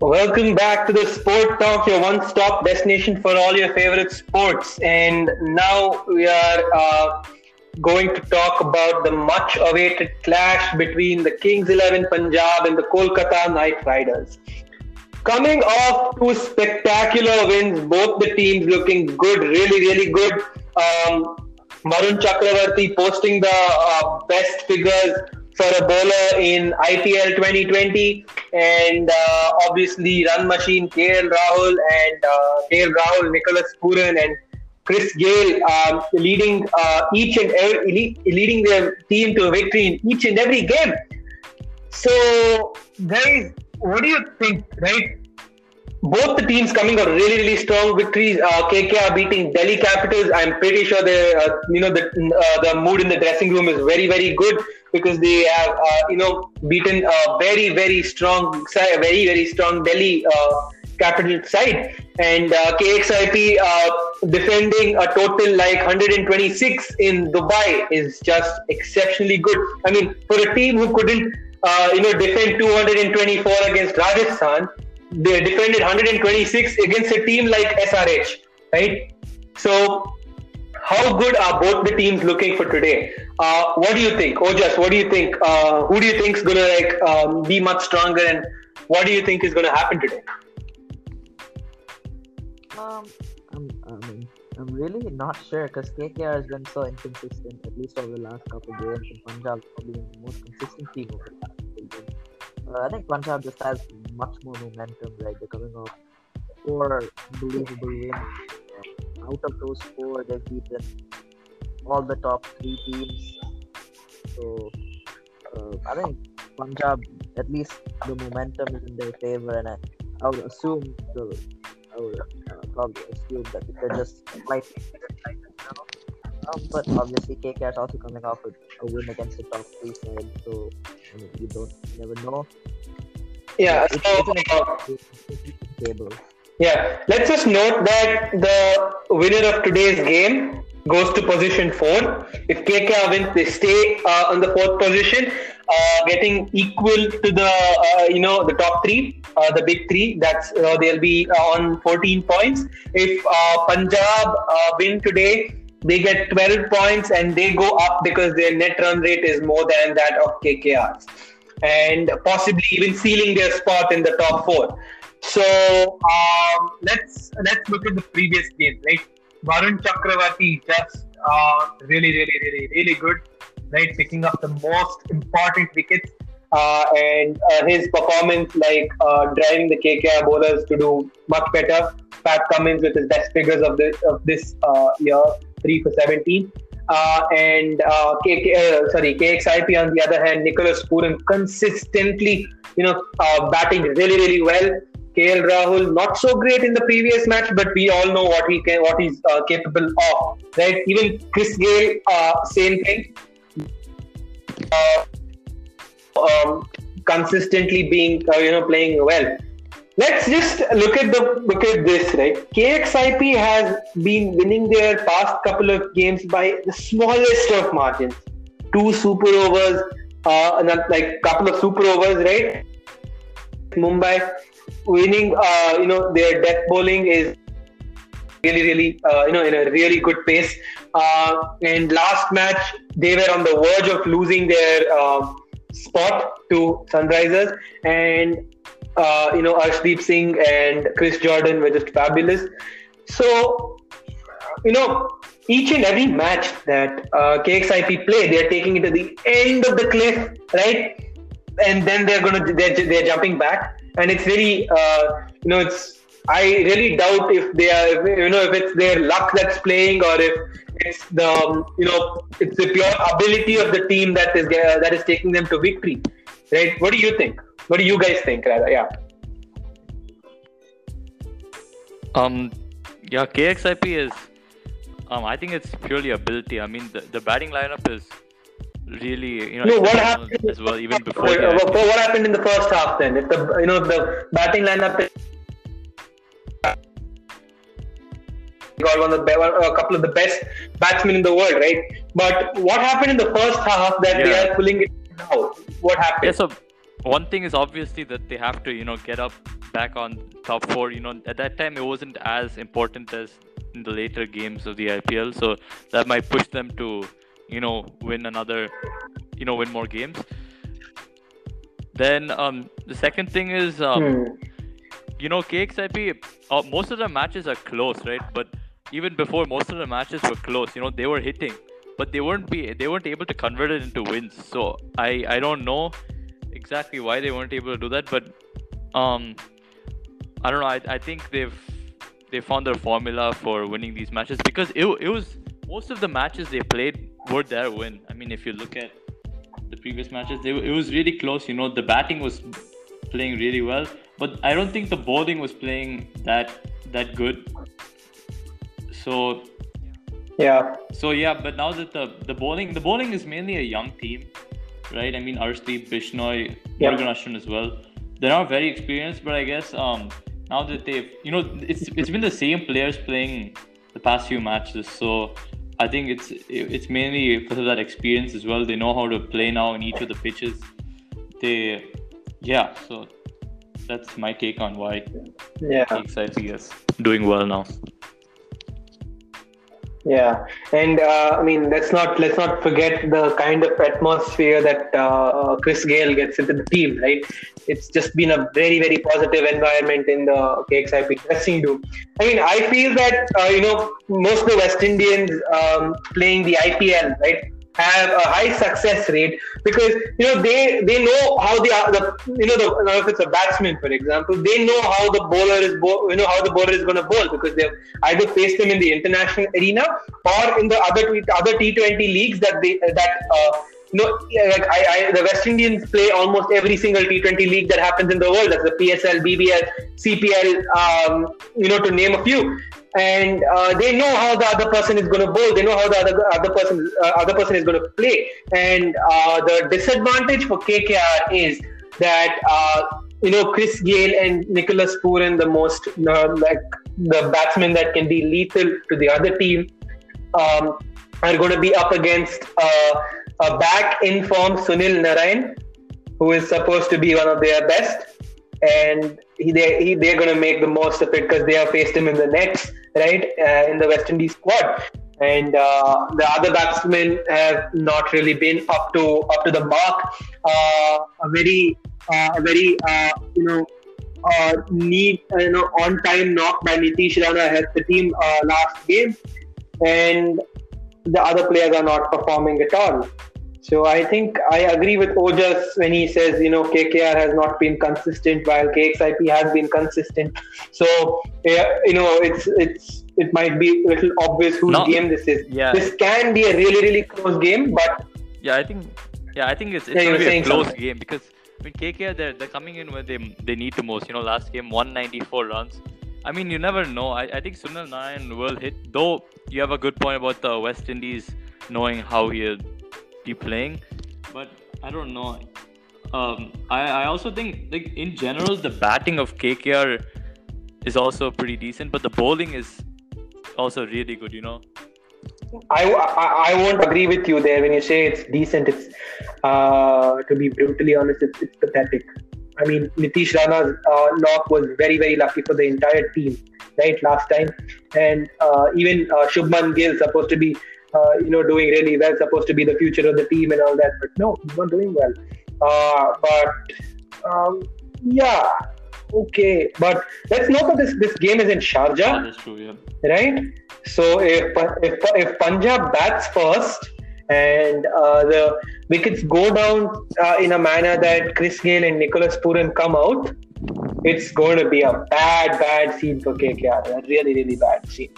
Welcome back to the Sport Talk, your one-stop destination for all your favorite sports. And now we are going to talk about the much-awaited clash between the Kings XI Punjab and the Kolkata Knight Riders. Coming off two spectacular wins, both the teams looking good, really good. Varun Chakravarthy posting the best figures for a bowler in IPL 2020, and obviously run machine KL Rahul, Nicholas Pooran and Chris Gayle leading their team to a victory in each and every game. So guys, what do you think, right? Both the teams coming up really strong victories. KKR beating Delhi Capitals. I'm pretty sure the mood in the dressing room is very good, because they have beaten a very strong Delhi Capital side, and KXIP defending a total like 126 in Dubai is just exceptionally good. I mean, for a team who couldn't defend 224 against Rajasthan, they defended 126 against a team like SRH, right? So, how good are both the teams looking for today? What do you think, Ojas? What do you think? Who do you think is going to be much stronger, and what do you think is going to happen today? I'm really not sure, because KKR has been so inconsistent, at least over the last couple of games, and Punjab probably been the most consistent team over the last couple of games. I think Punjab just has much more momentum, right? They're coming off four believable wins. Out of those four, they've beaten all the top three teams. So, I think Punjab, at least the momentum is in their favor, and I would assume, that they're just slightly right now. But obviously, KKR is also coming off with a win against the top three side, so you never know. Yeah, let's just note that the winner of today's game goes to position 4. If KKR wins, they stay on the 4th position, getting equal to the the top 3, the big 3. That's they'll be on 14 points. If Punjab win today, they get 12 points and they go up because their net run rate is more than that of KKR's, and possibly even sealing their spot in the top 4. So let's look at the previous game, right? Varun Chakravarthy just really good, right? Picking up the most important wickets, and his performance driving the KKR bowlers to do much better. Pat Cummins with his best figures of this year, 3 for 17. KXIP on the other hand, Nicholas Pooran consistently, batting really well. KL Rahul not so great in the previous match, but we all know what he's capable of, right? Even Chris Gayle, same thing. Consistently being playing well. Let's just look at this, right? KXIP has been winning their past couple of games by the smallest of margins. 2 super overs, couple of super overs, right? Mumbai winning, their death bowling is really in a really good pace. And last match, they were on the verge of losing their spot to Sunrisers, and Arshdeep Singh and Chris Jordan were just fabulous. So, each and every match that KXIP play, they're taking it to the end of the cliff, right? And then they're jumping back, and it's really, I really doubt if they are, if it's their luck that's playing, or if it's the, it's the pure ability of the team that is taking them to victory, right? What do you think? What do you guys think, rather? Yeah. KXIP is, I think it's purely ability. I mean, the batting lineup is really, what happened as well, even before. What happened in the first half then? If the, the batting lineup got a couple of the best batsmen in the world, right? But what happened in the first half that they are pulling it out? What happened? Yeah, so one thing is obviously that they have to, you know, get up back on top four. You know, at that time it wasn't as important as in the later games of the IPL, so that might push them to, you know, win more games. Then the second thing is, you know, KXIP, most of the matches are close, right? But even before, most of the matches were close. You know, they were hitting, but they weren't able to convert it into wins. So I don't know exactly why they weren't able to do that, but I don't know. I think they found their formula for winning these matches, because it was, most of the matches they played were their win. I mean, if you look at the previous matches, it was really close. You know, the batting was playing really well, but I don't think the bowling was playing that good. So but now that the bowling is mainly a young team, right? I mean, Arshdeep, Bishnoi, Morgan, Arjun as well. They're not very experienced, but I guess now that they've, you know, it's been the same players playing the past few matches, so I think it's mainly because of that experience as well. They know how to play now in each of the pitches. So that's my take on why KXIP is doing well now. Yeah, and I mean, let's not forget the kind of atmosphere that Chris Gayle gets into the team, right? It's just been a very, very positive environment in the KXIP dressing room. I mean, I feel that most of the West Indians playing the IPL, right, have a high success rate because they know how the if it's a batsman, for example, they know how the bowler is going to bowl, because they've either faced them in the international arena or in the other T20 leagues the West Indians play almost every single T20 league that happens in the world. That's the PSL, BBL, CPL, to name a few. And they know how the other person is going to bowl. They know how the other person is going to play. And the disadvantage for KKR is that Chris Gayle and Nicholas Pooran, the most the batsmen that can be lethal to the other team, are going to be up against a back in form Sunil Narine, who is supposed to be one of their best. And they're going to make the most of it because they have faced him in the nets, right, in the West Indies squad. And the other batsmen have not really been up to the mark. On time knock by Nitish Rana helped the team last game, and the other players are not performing at all. So I think I agree with Ojas when he says, KKR has not been consistent while KXIP has been consistent. So, it might be a little obvious whose game this is. Yeah. This can be a really, really close game, but... I think it's going to be a close game because I mean, KKR, they're coming in when they need the most. Last game, 194 runs. I mean, you never know. I think Sunil Narine will hit, though you have a good point about the West Indies knowing how he'll be playing, but I don't know. I also think, like, in general, the batting of KKR is also pretty decent, but the bowling is also really good. I won't agree with you there when you say it's decent. It's to be brutally honest, it's pathetic. I mean, Nitish Rana's knock was very, very lucky for the entire team, right, last time, and even Shubman Gill, supposed to be doing really well, supposed to be the future of the team and all that, but no, he's not doing well. But let's note that this game is in Sharjah. Yeah, that's true, yeah. Right? So if Punjab bats first and the wickets go down in a manner that Chris Gayle and Nicholas Pooran come out, it's going to be a bad scene for KKR. A really, really bad scene.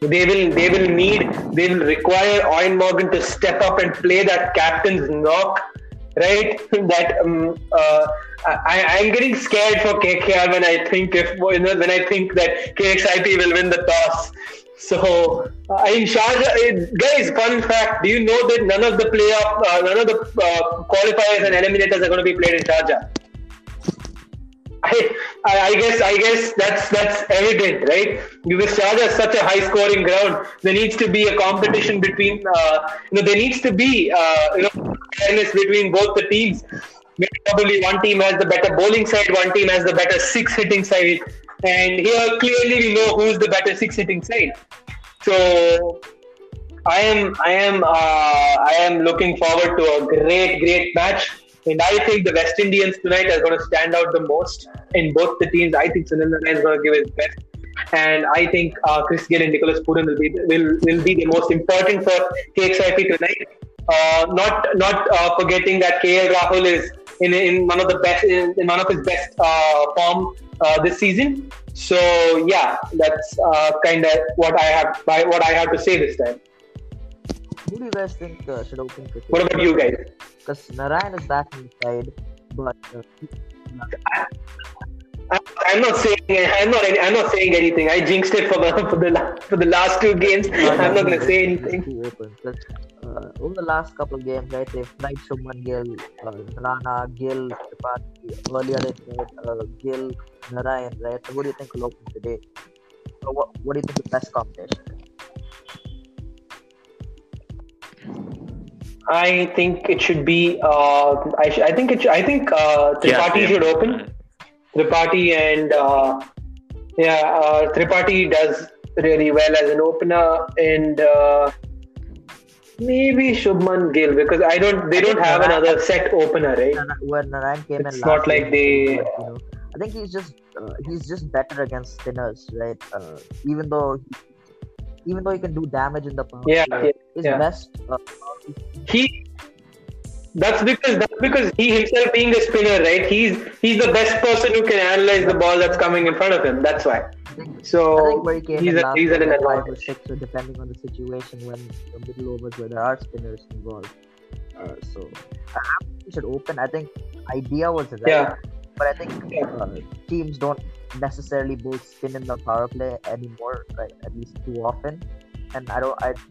They will require Eoin Morgan to step up and play that captain's knock, right? That I'm getting scared for KKR when I think that KXIP will win the toss. So in Sharjah, guys, fun fact: do you know that none of the qualifiers and eliminators are going to be played in Sharjah? I guess that's evident, right? Because Sharjah is such a high-scoring ground, there needs to be a competition between, there needs to be fairness between both the teams. Maybe probably one team has the better bowling side, one team has the better six-hitting side. And here, clearly, we know who's the better six-hitting side. So, I am looking forward to a great, great match. And I think the West Indians tonight are going to stand out the most in both the teams. I think Sunil Narine is going to give his best. And I think Chris Gayle and Nicholas Pooran will be the most important for KXIP tonight. Not forgetting that KL Rahul is in one of his best form this season. So yeah, that's kind of what I have to say this time. Who do you guys think should open cricket? What about you guys? Because Narine is back on the side, but I'm not saying anything. I jinxed it for the last two games. I'm not going to say anything. Over the last couple of games, right, they've tried Shubman Gill, Rana, Gill, Tripathi. Earlier they played Gill, Narine, right? So what do you think will open today? So what do you think is the best competition? I think it should be. I think Tripathi should open. Tripathi does really well as an opener, and maybe Shubman Gill, because they don't have another set opener, right? When Narine came in, it's not like they. I think he's just better against spinners, right? Even though he can do damage in the power play, his best. That's because he himself being a spinner, right? He's the best person who can analyze the ball that's coming in front of him. That's why. He's at an advantage. So depending on the situation, when the middle overs where there are spinners involved, he should open. I think idea was right, but I think teams don't necessarily both spin in the power play anymore, right? At least too often. And I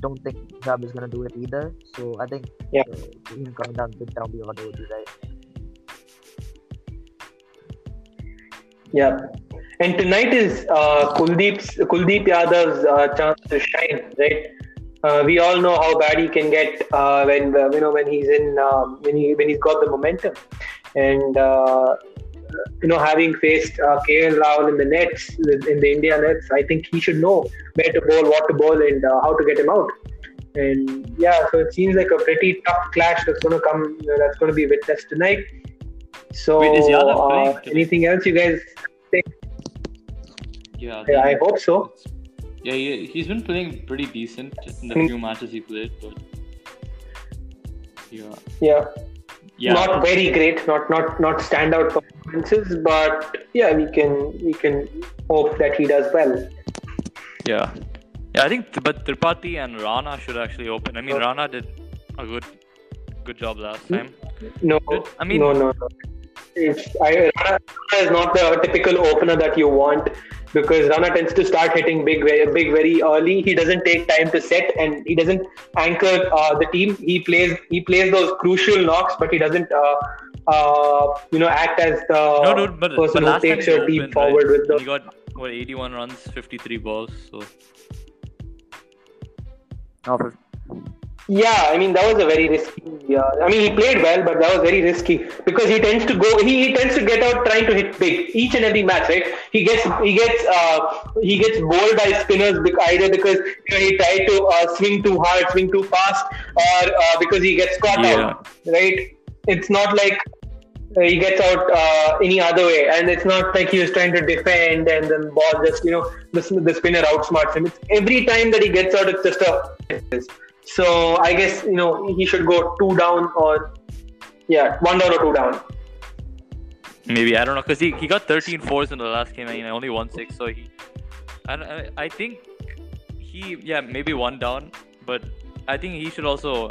don't think Punjab is going to do it either. So I think even coming down a bit down the order would be right. Yeah. And tonight is Kuldeep Yadav's chance to shine, right? We all know how bad he can get when he's got the momentum, and having faced KL Rahul in the nets, in the India nets, I think he should know where to bowl, what to bowl, and how to get him out. And so it seems like a pretty tough clash that's going to be witnessed tonight. So, anything else you guys think? Yeah, I hope so. Yeah, he's been playing pretty decent in the few matches he played, but not very great, not standout performances, but we can hope that he does well. I think, but Tripathi and Rana should actually open. I mean, Rana did a good job last time. Rana is not the typical opener that you want, because Rana tends to start hitting big very early. He doesn't take time to set, and he doesn't anchor the team. He plays those crucial knocks, but he doesn't act as the person who takes your team forward. Right? He got 81 runs, 53 balls. So. Yeah, I mean, that was a very risky. I mean, he played well, but that was very risky, because he tends to go. He tends to get out trying to hit big each and every match, right? He gets bowled by spinners, either because he tried to swing too hard, swing too fast, or because he gets caught out, right? It's not like he gets out any other way, and it's not like he was trying to defend and then ball just the spinner outsmarts him. It's every time that he gets out, it's just a. So I guess he should go one down or two down. Maybe, I don't know, because he got 13 fours in the last game, and only 1 6. So I think maybe one down, but I think he should open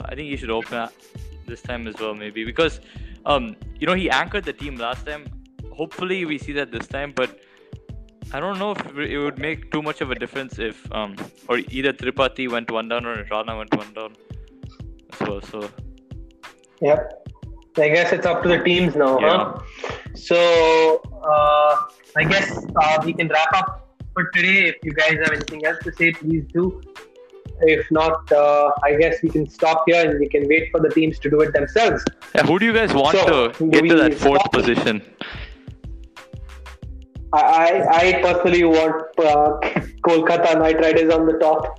this time as well, maybe, because he anchored the team last time. Hopefully we see that this time, but I don't know if it would make too much of a difference if or either Tripathi went one down or Rana went one down as well. So, I guess it's up to the teams now, huh? So, I guess we can wrap up for today. If you guys have anything else to say, please do. If not, I guess we can stop here and we can wait for the teams to do it themselves. Yeah, who do you guys want to get to that fourth position? I personally want Kolkata Knight Riders on the top.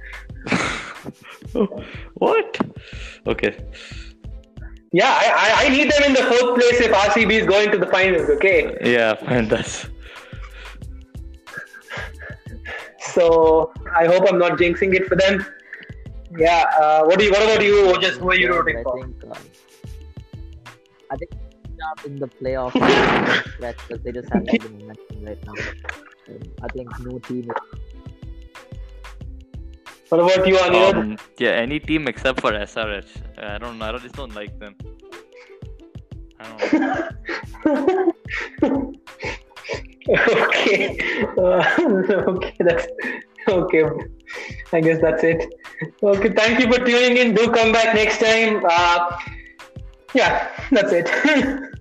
What? Okay. Yeah, I need them in the fourth place if RCB is going to the finals, okay? Yeah, fine, that's... So, I hope I'm not jinxing it for them. Yeah, what about you, Ojas? Who are you rooting for? I think Punjab in the playoff because they just have that momentum right now. I think no team... What about you, Anil? Yeah, any team except for SRH. I just don't like them. Okay. Okay. I guess that's it. Okay, thank you for tuning in. Do come back next time. Yeah, that's it.